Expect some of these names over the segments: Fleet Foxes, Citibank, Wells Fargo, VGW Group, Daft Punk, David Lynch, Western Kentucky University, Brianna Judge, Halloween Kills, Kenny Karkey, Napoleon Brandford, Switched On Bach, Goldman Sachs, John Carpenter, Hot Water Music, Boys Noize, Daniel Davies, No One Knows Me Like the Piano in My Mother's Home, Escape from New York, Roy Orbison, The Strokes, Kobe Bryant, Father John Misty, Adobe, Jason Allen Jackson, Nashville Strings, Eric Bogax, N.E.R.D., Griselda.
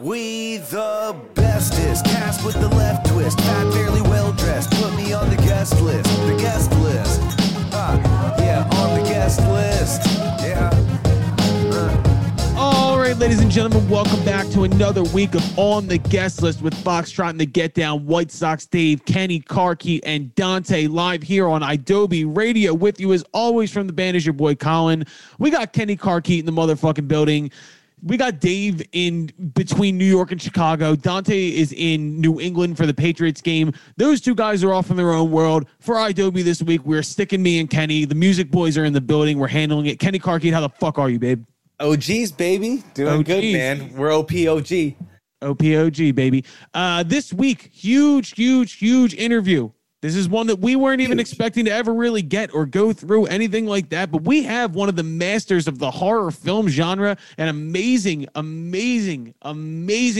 We the bestest, cast with the left twist, not fairly well dressed, put me on the guest list, yeah, on the guest list, yeah. All right, ladies and gentlemen, welcome back to another week of On the Guest List with Foxtrot and the Get Down, White Sox Dave, Kenny Karkey, and Dante live here on Adobe Radio with you as always from the band is your boy Colin. We got Kenny Karkey in the motherfucking building. We got Dave in between New York and Chicago. Dante is in New England for the Patriots game. Those two guys are off in their own world. For Adobe this week, we're sticking me and Kenny. The music boys are in the building. We're handling it. Kenny Karkey, how the fuck are you, babe? OGs, baby. Doing OGs. Good, man. We're OPOG. OPOG, baby. This week, huge interview. This is one that we weren't even expecting to ever really get or go through anything like that. But we have one of the masters of the horror film genre, an amazing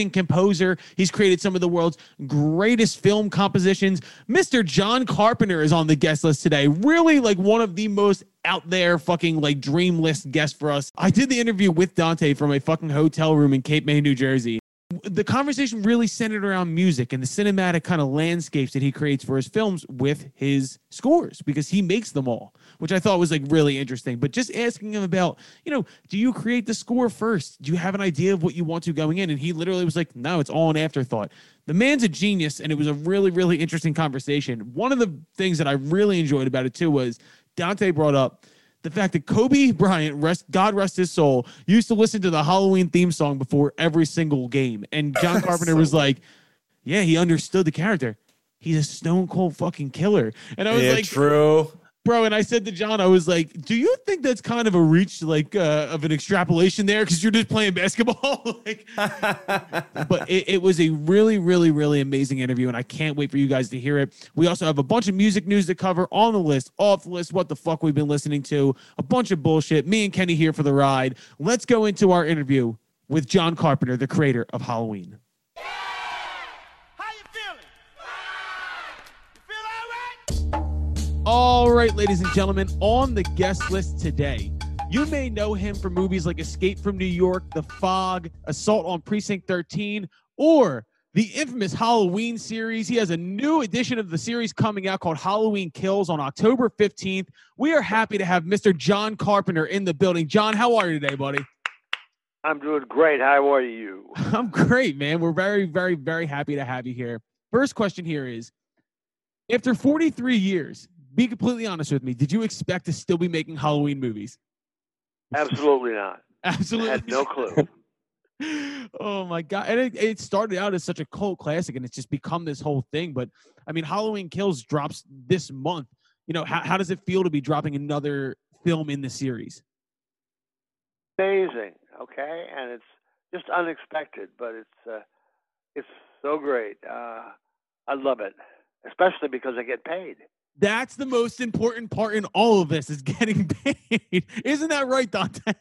composer. He's created some of the world's greatest film compositions. Mr. John Carpenter is on the guest list today. Really like one of the most out there fucking like dream list guests for us. I did the interview with Dante from a fucking hotel room in Cape May, New Jersey. The conversation really centered around music and the cinematic kind of landscapes that he creates for his films with his scores, because he makes them all, which I thought was like really interesting. But just asking him about, you know, do you create the score first? Do you have an idea of what you want to going in? And he literally was like, no, it's all an afterthought. The man's a genius. And it was a really interesting conversation. One of the things that I really enjoyed about it too was Dante brought up the fact that Kobe Bryant, God rest his soul, used to listen to the Halloween theme song before every single game. And John Carpenter was like, yeah, he understood the character. He's a stone cold fucking killer. And I was like, true. Bro, and I said to John, I was like, do you think that's kind of a reach, like of an extrapolation there? Because you're just playing basketball. Like, but it was a really amazing interview, and I can't wait for you guys to hear it. We also have a bunch of music news to cover on the list, off the list, what the fuck we've been listening to, a bunch of bullshit. Me and Kenny here for the ride. Let's go into our interview with John Carpenter, the creator of Halloween. All right, ladies and gentlemen, on the guest list today, you may know him from movies like Escape from New York, The Fog, Assault on Precinct 13, or the infamous Halloween series. He has a new edition of the series coming out called Halloween Kills on October 15th. We are happy to have Mr. John Carpenter in the building. John, how are you today, buddy? I'm doing great. How are you? I'm great, man. We're very happy to have you here. First question here is, after 43 years, be completely honest with me. Did you expect to still be making Halloween movies? Absolutely not. Absolutely. I had no clue. Oh, my God. And it started out as such a cult classic, and it's just become this whole thing. But, I mean, Halloween Kills drops this month. You know, how does it feel to be dropping another film in the series? Amazing, okay? And it's just unexpected, but it's so great. I love it, especially because I get paid. That's the most important part in all of this is getting paid. Isn't that right, Dante?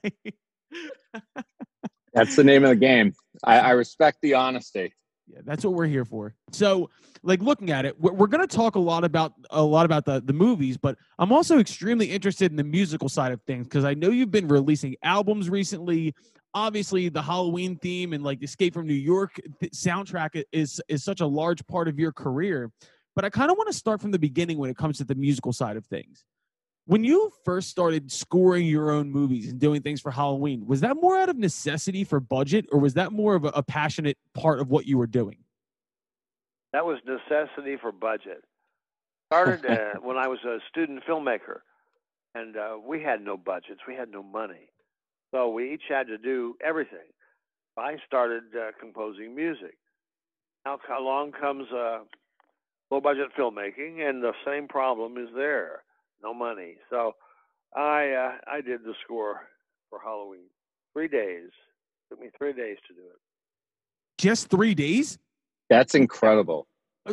That's the name of the game. I respect the honesty. Yeah, that's what we're here for. So, like, looking at it, we're going to talk a lot about the movies, but I'm also extremely interested in the musical side of things because I know you've been releasing albums recently. Obviously, the Halloween theme and, like, Escape from New York soundtrack is such a large part of your career. But I kind of want to start from the beginning when it comes to the musical side of things. When you first started scoring your own movies and doing things for Halloween, was that more out of necessity for budget, or was that more of a passionate part of what you were doing? That was necessity for budget. Started when I was a student filmmaker, and we had no budgets. We had no money. So we each had to do everything. I started composing music. Now along comes low-budget filmmaking, and the same problem is there. No money. So I did the score for Halloween. 3 days. It took me 3 days to do it. Just 3 days? That's incredible.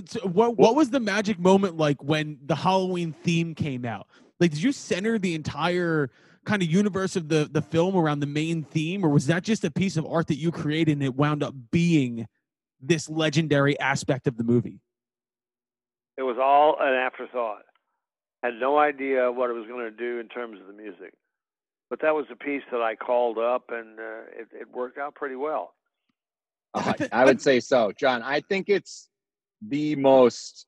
So what was the magic moment like when the Halloween theme came out? Like, did you center the entire kind of universe of the film around the main theme, or was that just a piece of art that you created and it wound up being this legendary aspect of the movie? It was all an afterthought. I had no idea what it was going to do in terms of the music. But that was the piece that I called up, and it worked out pretty well. I would say so, John. I think it's the most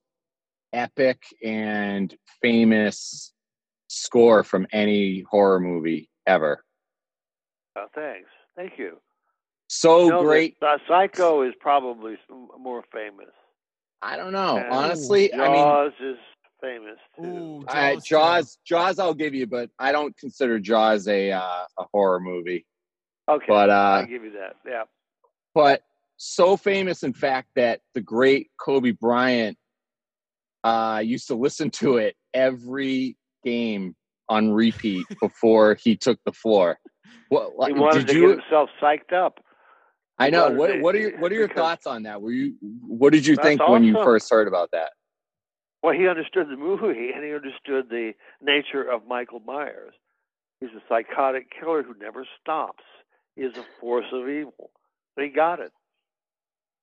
epic and famous score from any horror movie ever. Oh, thanks. Thank you. So great. Psycho is probably more famous. I don't know. And honestly, Jaws, I mean, is famous too. Ooh, Jaws, I'll give you, but I don't consider Jaws a horror movie. Okay, but I'll give you that. Yeah. But so famous, in fact, that the great Kobe Bryant used to listen to it every game on repeat before he took the floor. What, like, he wanted to get himself psyched up. I know. What are your thoughts on that? What did you think when you first heard about that? Well, he understood the movie and he understood the nature of Michael Myers. He's a psychotic killer who never stops. He is a force of evil. They got it.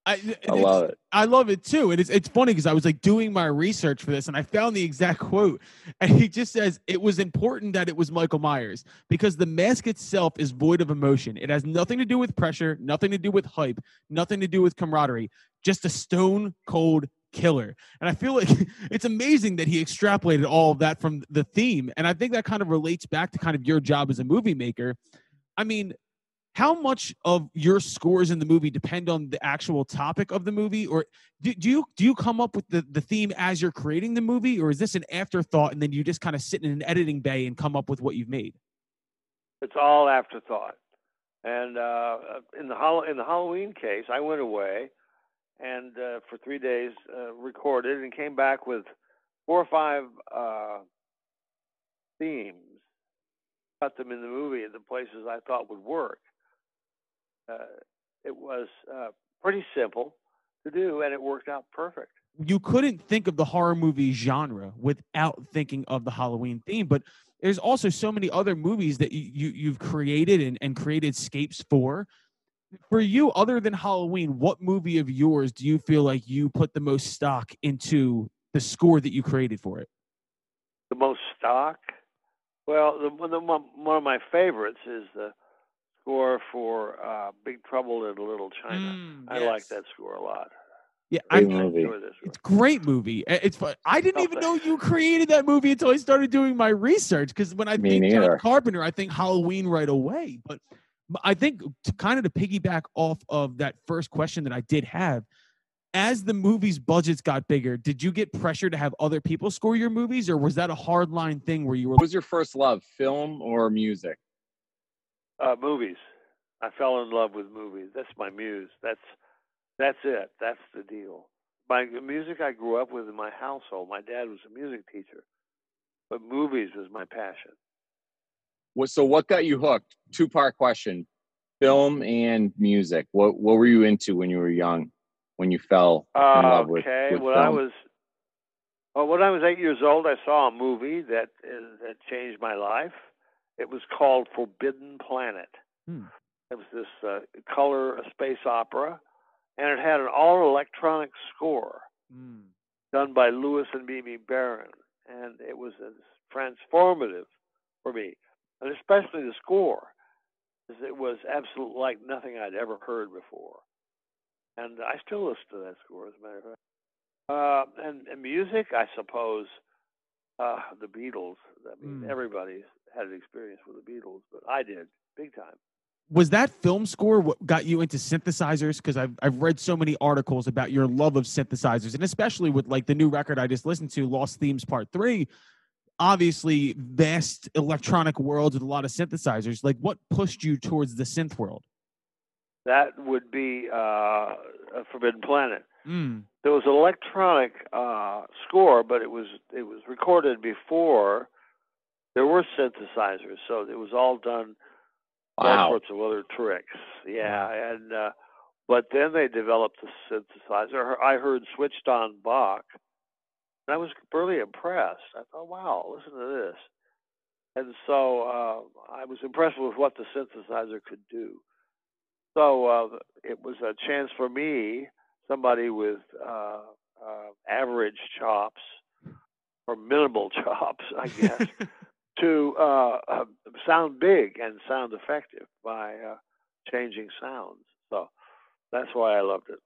I love it. I love it too. And it's funny because I was like doing my research for this and I found the exact quote. And he just says, it was important that it was Michael Myers because the mask itself is void of emotion. It has nothing to do with pressure, nothing to do with hype, nothing to do with camaraderie, just a stone cold killer. And I feel like it's amazing that he extrapolated all of that from the theme. And I think that kind of relates back to kind of your job as a movie maker. I mean, how much of your scores in the movie depend on the actual topic of the movie? Or do you come up with the theme as you're creating the movie? Or is this an afterthought and then you just kind of sit in an editing bay and come up with what you've made? It's all afterthought. And in the Halloween case, I went away and for 3 days recorded and came back with 4 or 5 themes. Cut them in the movie at the places I thought would work. It was pretty simple to do, and it worked out perfect. You couldn't think of the horror movie genre without thinking of the Halloween theme, but there's also so many other movies that you've created and created scapes for. For you, other than Halloween, what movie of yours do you feel like you put the most stock into the score that you created for it? The most stock? Well, one of my favorites is the score for Big Trouble in Little China. Yes. I like that score a lot. Yeah, it's a great movie. It's fun. I didn't even know you created that movie until I started doing my research, because when I think John Carpenter, I think Halloween right away. But I think to piggyback off of that first question that I did have, as the movie's budgets got bigger, did you get pressure to have other people score your movies, or was that a hard line thing where you were... What was your first love, film or music? Movies. I fell in love with movies. That's my muse. That's it. That's the deal. The music I grew up with in my household. My dad was a music teacher, but movies was my passion. So what got you hooked? 2-part question. Film and music. What were you into when you were young? When you fell in love with film? When I was 8 years old, I saw a movie that changed my life. It was called Forbidden Planet. It was this color space opera, and it had an all-electronic score done by Lewis and Bebe Barron, and it was transformative for me, and especially the score. It was absolutely like nothing I'd ever heard before. And I still listen to that score, as a matter of fact. And music, I suppose, the Beatles. I mean, everybody had an experience with the Beatles, but I did, big time. Was that film score what got you into synthesizers? Because I've read so many articles about your love of synthesizers, and especially with like the new record I just listened to, Lost Themes Part 3. Obviously, vast electronic worlds with a lot of synthesizers. Like, what pushed you towards the synth world? That would be a Forbidden Planet. There was an electronic score, but it was recorded before there were synthesizers, so it was all done all sorts of other tricks. Yeah. And but then they developed the synthesizer. I heard Switched On Bach, and I was really impressed. I thought, wow, listen to this. And so I was impressed with what the synthesizer could do. So it was a chance for me, somebody with average chops or minimal chops, I guess, to sound big and sound effective by changing sounds. So That's why I loved it.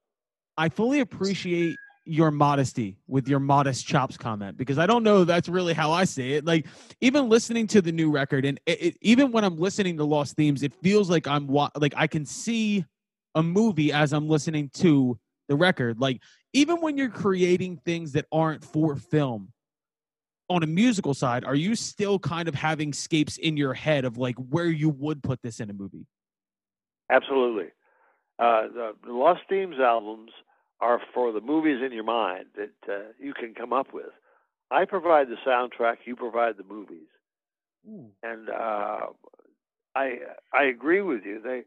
I fully appreciate your modesty with your modest chops comment, because I don't know that's really how I see it. Like, even listening to the new record, and even when I'm listening to Lost Themes, it feels like I'm like I can see a movie as I'm listening to the record. Like, even when you're creating things that aren't for film, on a musical side, are you still kind of having scapes in your head of like where you would put this in a movie? Absolutely. The Lost Themes albums are for the movies in your mind that you can come up with. I provide the soundtrack, you provide the movies. Ooh. And I agree with you.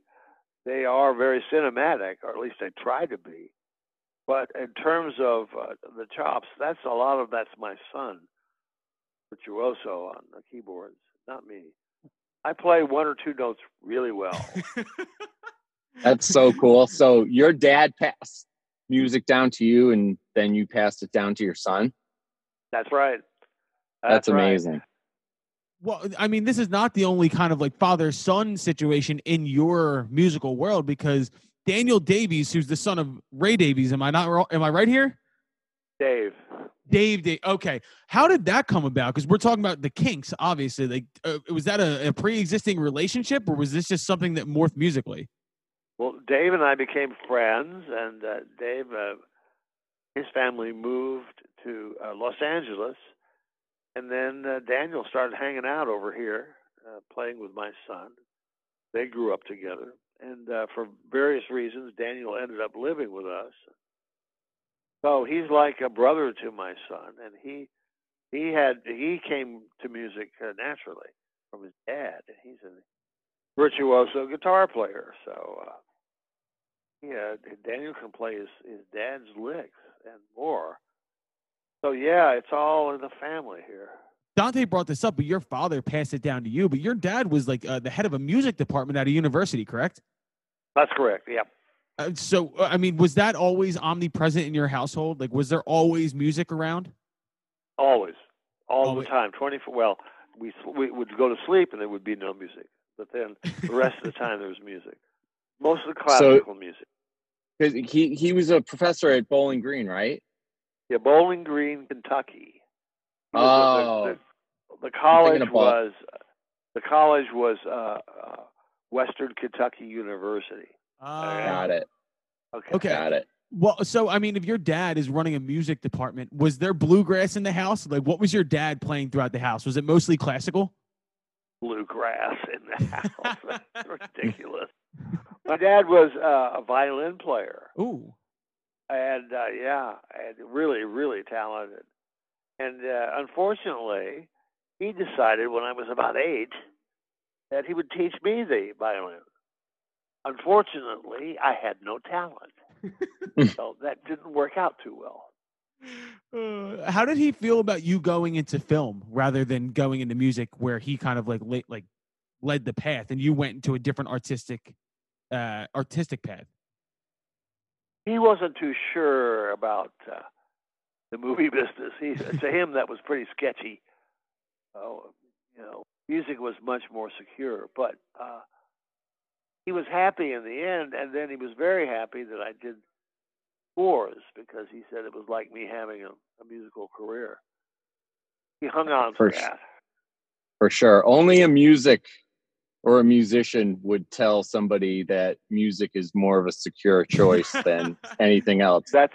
They are very cinematic, or at least they try to be. But in terms of the chops, that's a lot of that's my son, virtuoso on the keyboards, not me. I play one or two notes really well. That's so cool. So your dad passed music down to you, and then you passed it down to your son? That's right. That's amazing. Right. Well, I mean, this is not the only kind of like father-son situation in your musical world, because Daniel Davies, who's the son of Ray Davies, am I right here? Dave. Okay. How did that come about? Because we're talking about the Kinks, obviously. Like, was that a pre-existing relationship, or was this just something that morphed musically? Well, Dave and I became friends, and Dave, his family moved to Los Angeles, and then Daniel started hanging out over here, playing with my son. They grew up together, and for various reasons, Daniel ended up living with us. So he's like a brother to my son, and he came to music naturally from his dad, and he's a virtuoso guitar player, so. Yeah, Daniel can play his dad's licks and more. So, yeah, it's all in the family here. Dante brought this up, but your father passed it down to you. But your dad was like the head of a music department at a university, correct? That's correct, yeah. So, I mean, was that always omnipresent in your household? Like, was there always music around? Always. All the time. Well, we would go to sleep and there would be no music. But then the rest of the time there was music. Mostly classical music. Cause he was a professor at Bowling Green, right? Yeah, Bowling Green, Kentucky. The college was Western Kentucky University. Got it. Okay. Got it. Well, so I mean, if your dad is running a music department, was there bluegrass in the house? Like, what was your dad playing throughout the house? Was it mostly classical? Bluegrass in the house. That's ridiculous. My dad was a violin player. Ooh. And, and really, really talented. And unfortunately, he decided when I was about 8 that he would teach me the violin. Unfortunately, I had no talent. So that didn't work out too well. How did he feel about you going into film rather than going into music, where he kind of like led the path and you went into a different artistic path? He wasn't too sure about the movie business. To him, that was pretty sketchy. Music was much more secure, but he was happy in the end, and then he was very happy that I did scores, because he said it was like me having a musical career. He hung on to that. For sure. Only a music or a musician would tell somebody that music is more of a secure choice than anything else. That's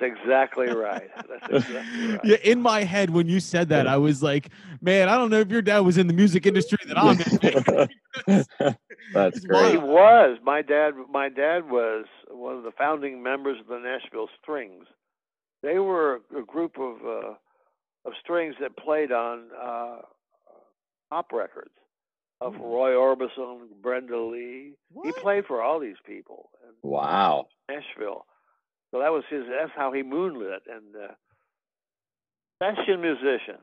exactly right. That's exactly right. Yeah, in my head, when you said that, I was like, man, I don't know if your dad was in the music industry that I'm in. That's great. He was. My dad was one of the founding members of the Nashville Strings. They were a group of strings that played on pop records of Roy Orbison, Brenda Lee. What? He played for all these people. Wow. Nashville. So that was that's how he moonlit. And session musician.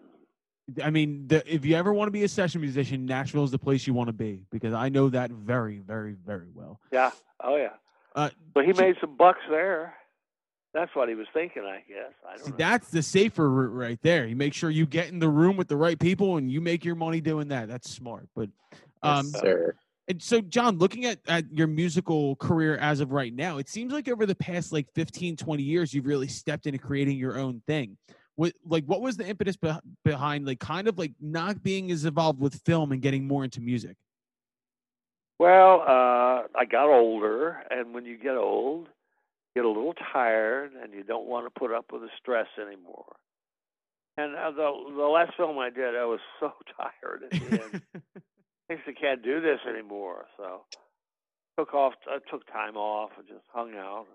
I mean, if you ever want to be a session musician, Nashville is the place you want to be, because I know that very, very, very well. Yeah. Oh, yeah. But he made some bucks there. That's what he was thinking, I guess. I don't know. That's the safer route right there. You make sure you get in the room with the right people and you make your money doing that. That's smart. But yes, sir. And so, John, looking at your musical career as of right now, it seems like over the past, 15-20 years, you've really stepped into creating your own thing. What was the impetus behind, not being as involved with film and getting more into music? Well, I got older, and when you get old, you get a little tired, and you don't want to put up with the stress anymore. And the last film I did, I was so tired at the end. I guess I can't do this anymore, so I took time off and just hung out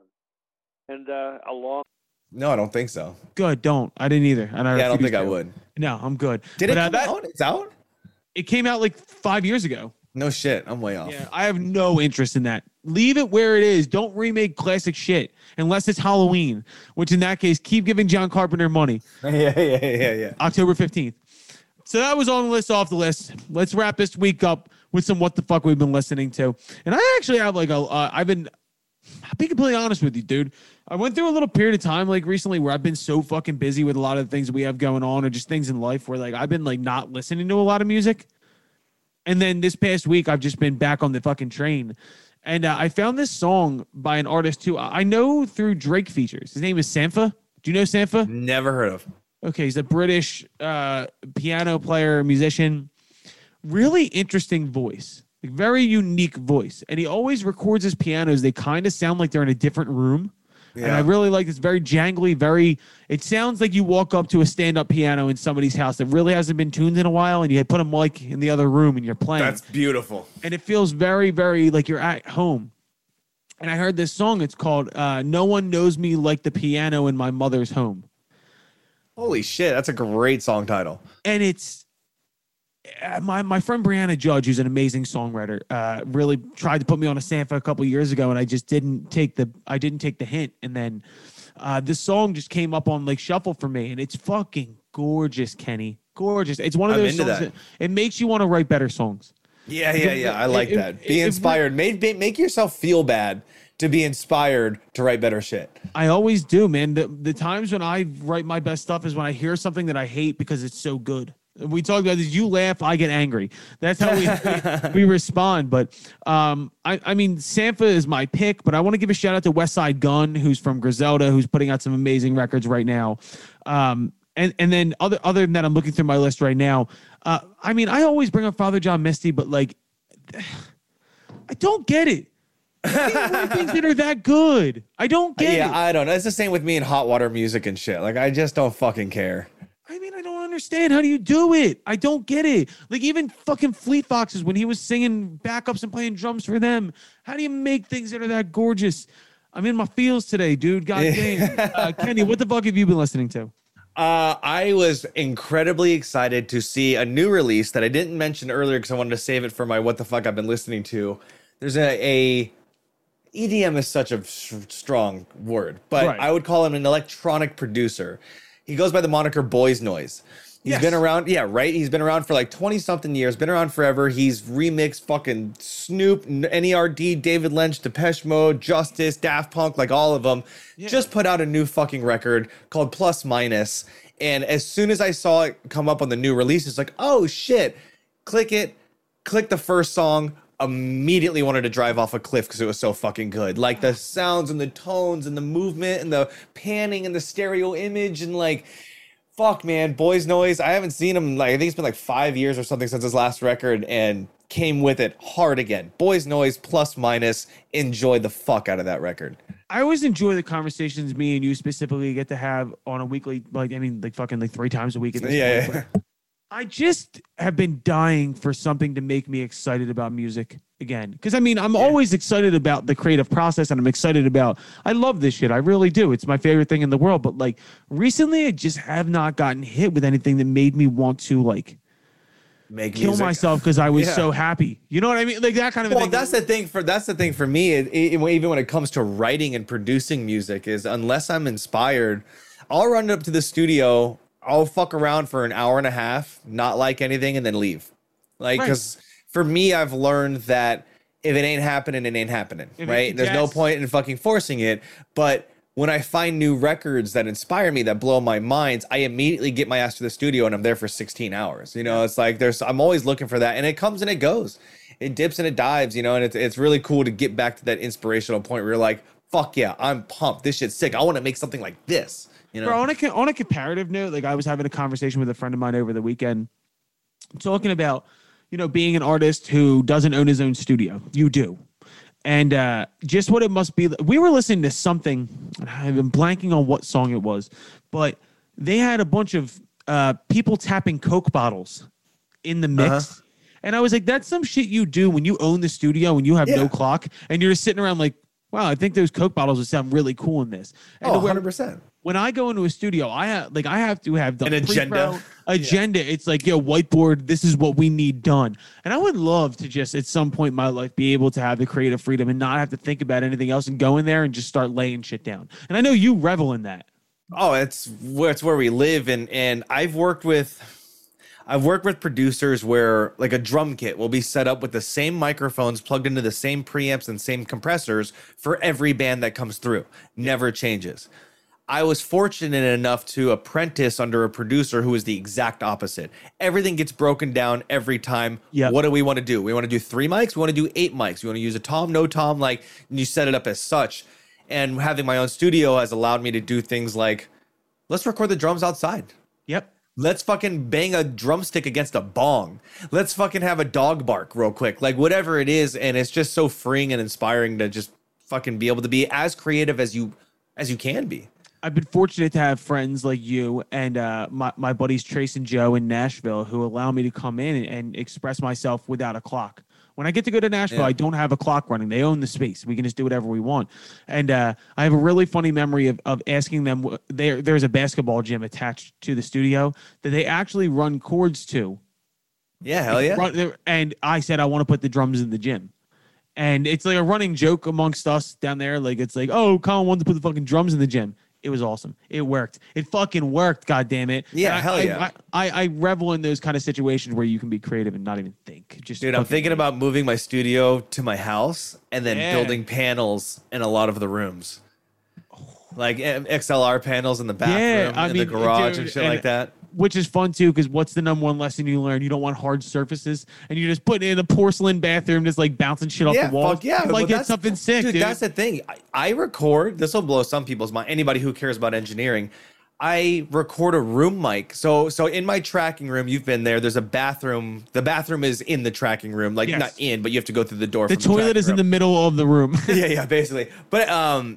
and along. No, I don't think so. Good, don't. I didn't either. And I don't think I would. No, I'm good. Did it come out? It's out? It came out 5 years ago. No shit, I'm way off. Yeah, I have no interest in that. Leave it where it is. Don't remake classic shit unless it's Halloween, which in that case, keep giving John Carpenter money. Yeah. October 15th. So that was on the list, off the list. Let's wrap this week up with some what the fuck we've been listening to. And I actually have I'll be completely honest with you, dude. I went through a little period of time recently where I've been so fucking busy with a lot of the things we have going on or just things in life where I've been not listening to a lot of music. And then this past week, I've just been back on the fucking train. And I found this song by an artist who I know through Drake features. His name is Sampha. Do you know Sampha? Never heard of him. Okay, he's a British piano player, musician. Really interesting voice. Very unique voice. And he always records his pianos. They kind of sound like they're in a different room. Yeah. And I really like this. Very jangly, it sounds like you walk up to a stand-up piano in somebody's house that really hasn't been tuned in a while, and you put a mic in the other room and you're playing. That's beautiful. And it feels very, very like you're at home. And I heard this song. It's called No One Knows Me Like the Piano in My Mother's Home. Holy shit, that's a great song title. And it's my friend Brianna Judge, who's an amazing songwriter, really tried to put me on a Sampha a couple years ago, and I just didn't take the hint. And then this song just came up on shuffle for me, and it's fucking gorgeous, Kenny. Gorgeous. It's one of those songs that it makes you want to write better songs. Yeah. I like that. Be inspired. Make yourself feel bad to be inspired to write better shit. I always do, man. The times when I write my best stuff is when I hear something that I hate because it's so good. We talk about this. You laugh, I get angry. That's how we respond. But Sampha is my pick, but I want to give a shout out to Westside Gun, who's from Griselda, who's putting out some amazing records right now. And then other than that, I'm looking through my list right now. I always bring up Father John Misty, but I don't get it. Things that are that good, I don't get it. I don't know. It's the same with me and Hot Water Music and shit. I just don't fucking care. I don't understand. How do you do it? I don't get it. Even fucking Fleet Foxes, when he was singing backups and playing drums for them, how do you make things that are that gorgeous? I'm in my feels today, dude. God dang. Kenny, what the fuck have you been listening to? I was incredibly excited to see a new release that I didn't mention earlier because I wanted to save it for my what the fuck I've been listening to. There's a EDM is such a strong word, but right. I would call him an electronic producer. He goes by the moniker Boys Noize. He's been around. Yeah, right. He's been around for 20 something years, been around forever. He's remixed fucking Snoop, N.E.R.D., David Lynch, Depeche Mode, Justice, Daft Punk, all of them. Yeah. Just put out a new fucking record called Plus Minus. And as soon as I saw it come up on the new release, it's oh shit, click the first song. Immediately wanted to drive off a cliff because it was so fucking good. The sounds and the tones and the movement and the panning and the stereo image and fuck, man, Boys Noize. I haven't seen him. I think it's been 5 years or something since his last record, and came with it hard again. Boys Noize, Plus Minus. Enjoy the fuck out of that record. I always enjoy the conversations me and you specifically get to have on a weekly, fucking 3 times a week. At this point. Yeah. I just have been dying for something to make me excited about music again. Because, I'm always excited about the creative process, and I'm excited about... I love this shit. I really do. It's my favorite thing in the world. But, recently, I just have not gotten hit with anything that made me want to, make kill music. Myself because I was so happy. You know what I mean? That kind of thing. Well, that's the thing for me, even when it comes to writing and producing music, is unless I'm inspired, I'll run up to the studio... I'll fuck around for an hour and a half, not like anything, and then leave. Because for me, I've learned that if it ain't happening, it ain't happening, right? There's no point in fucking forcing it. But when I find new records that inspire me, that blow my mind, I immediately get my ass to the studio and I'm there for 16 hours. You know, I'm always looking for that. And it comes and it goes. it dips and it dives, you know, and it's really cool to get back to that inspirational point where you're like, fuck yeah, I'm pumped. This shit's sick. I want to make something like this. You know? Bro, on a comparative note, like I was having a conversation with a friend of mine over the weekend talking about, you know, being an artist who doesn't own his own studio. You do. And just what it must be. We were listening to something, and I've been blanking on what song it was, but they had a bunch of people tapping Coke bottles in the mix. Uh-huh. And I was like, that's some shit you do when you own the studio and you have no clock and you're just sitting around like, wow, I think those Coke bottles would sound really cool in this. And 100%. When I go into a studio, I have to have the an agenda. Yeah. It's like, yo, whiteboard, this is what we need done. And I would love to just at some point in my life be able to have the creative freedom and not have to think about anything else and go in there and just start laying shit down. And I know you revel in that. Oh, it's where we live. And I've worked with producers where like a drum kit will be set up with the same microphones plugged into the same preamps and same compressors for every band that comes through. Never changes. I was fortunate enough to apprentice under a producer who is the exact opposite. Everything gets broken down every time. Yep. What do we want to do? We want to do 3 mics. We want to do 8 mics. We want to use a tom, no tom, like, and you set it up as such. And having my own studio has allowed me to do things like, let's record the drums outside. Yep. Let's fucking bang a drumstick against a bong. Let's fucking have a dog bark real quick. Like whatever it is. And it's just so freeing and inspiring to just fucking be able to be as creative as you can be. I've been fortunate to have friends like you and my buddies Trace and Joe in Nashville who allow me to come in and express myself without a clock. When I get to go to Nashville, I don't have a clock running. They own the space. We can just do whatever we want. And I have a really funny memory of asking them. There's a basketball gym attached to the studio that they actually run chords to. Yeah, hell yeah. And I said, I want to put the drums in the gym. And it's like a running joke amongst us down there. Like it's like, oh, Colin wanted to put the fucking drums in the gym. It was awesome. It worked. It fucking worked, goddammit. Yeah, hell yeah. I revel in those kind of situations where you can be creative and not even think. Just dude, I'm thinking about moving my studio to my house and then building panels in a lot of the rooms. Like XLR panels in the bathroom, the garage, dude, and shit like that. Which is fun, too, because what's the number one lesson you learn? You don't want hard surfaces, and you're just putting in a porcelain bathroom just, like, bouncing shit off the wall. Yeah, like, it's something sick, dude. That's the thing. I record. This will blow some people's mind. Anybody who cares about engineering, I record a room mic. So in my tracking room, you've been there. There's a bathroom. The bathroom is in the tracking room. Like, not in, but you have to go through the door. The toilet is in the middle of the room. yeah, basically. But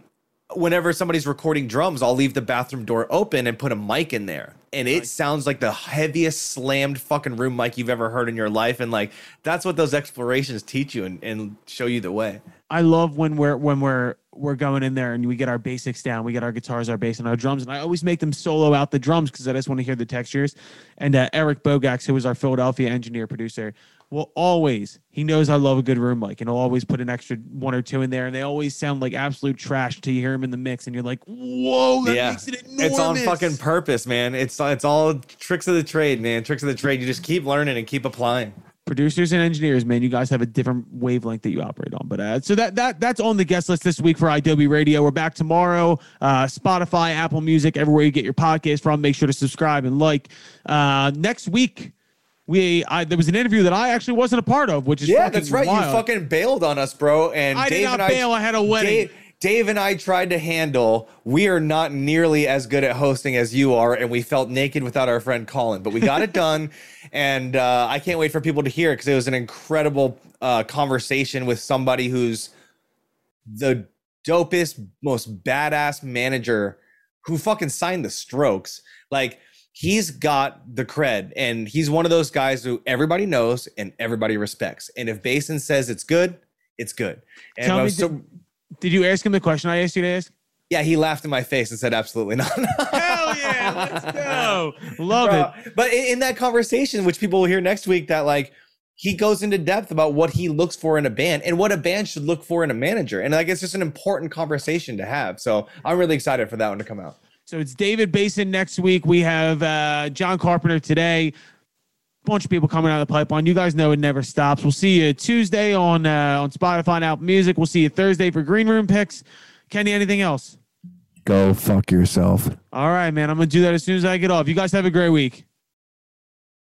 whenever somebody's recording drums, I'll leave the bathroom door open and put a mic in there. And it sounds like the heaviest slammed fucking room mic you've ever heard in your life. And like, that's what those explorations teach you and show you the way. I love when we're going in there and we get our basics down. We get our guitars, our bass, and our drums. And I always make them solo out the drums because I just want to hear the textures. And Eric Bogax, who was our Philadelphia engineer producer, will always, he knows I love a good room mic, and he'll always put an extra one or two in there. And they always sound like absolute trash till you hear him in the mix. And you're like, whoa, that makes it enormous. It's on fucking purpose, man. It's all tricks of the trade, man. Tricks of the trade. You just keep learning and keep applying. Producers and engineers, man, you guys have a different wavelength that you operate on. But so that's on the guest list this week for iDoby Radio. We're back tomorrow. Spotify, Apple Music, everywhere you get your podcast from. Make sure to subscribe and like. Next week, there was an interview that I actually wasn't a part of, which is that's right. Wild. You fucking bailed on us, bro. And I did not bail. I had a wedding. Dave and I tried to handle. We are not nearly as good at hosting as you are, and we felt naked without our friend Colin. But we got it done, and I can't wait for people to hear it because it was an incredible conversation with somebody who's the dopest, most badass manager who fucking signed the Strokes. Like, he's got the cred, and he's one of those guys who everybody knows and everybody respects. And if Basin says it's good, it's good. And tell me, did you ask him the question I asked you to ask? Yeah, he laughed in my face and said, absolutely not. Hell yeah, let's go. Love it. But in that conversation, which people will hear next week, that like he goes into depth about what he looks for in a band and what a band should look for in a manager. And like it's just an important conversation to have. So I'm really excited for that one to come out. So it's David Basin next week. We have John Carpenter today. Bunch of people coming out of the pipeline. You guys know it never stops. We'll see you Tuesday on Spotify and Apple Music. We'll see you Thursday for Green Room Picks. Kenny, anything else? Go fuck yourself. All right, man. I'm going to do that as soon as I get off. You guys have a great week.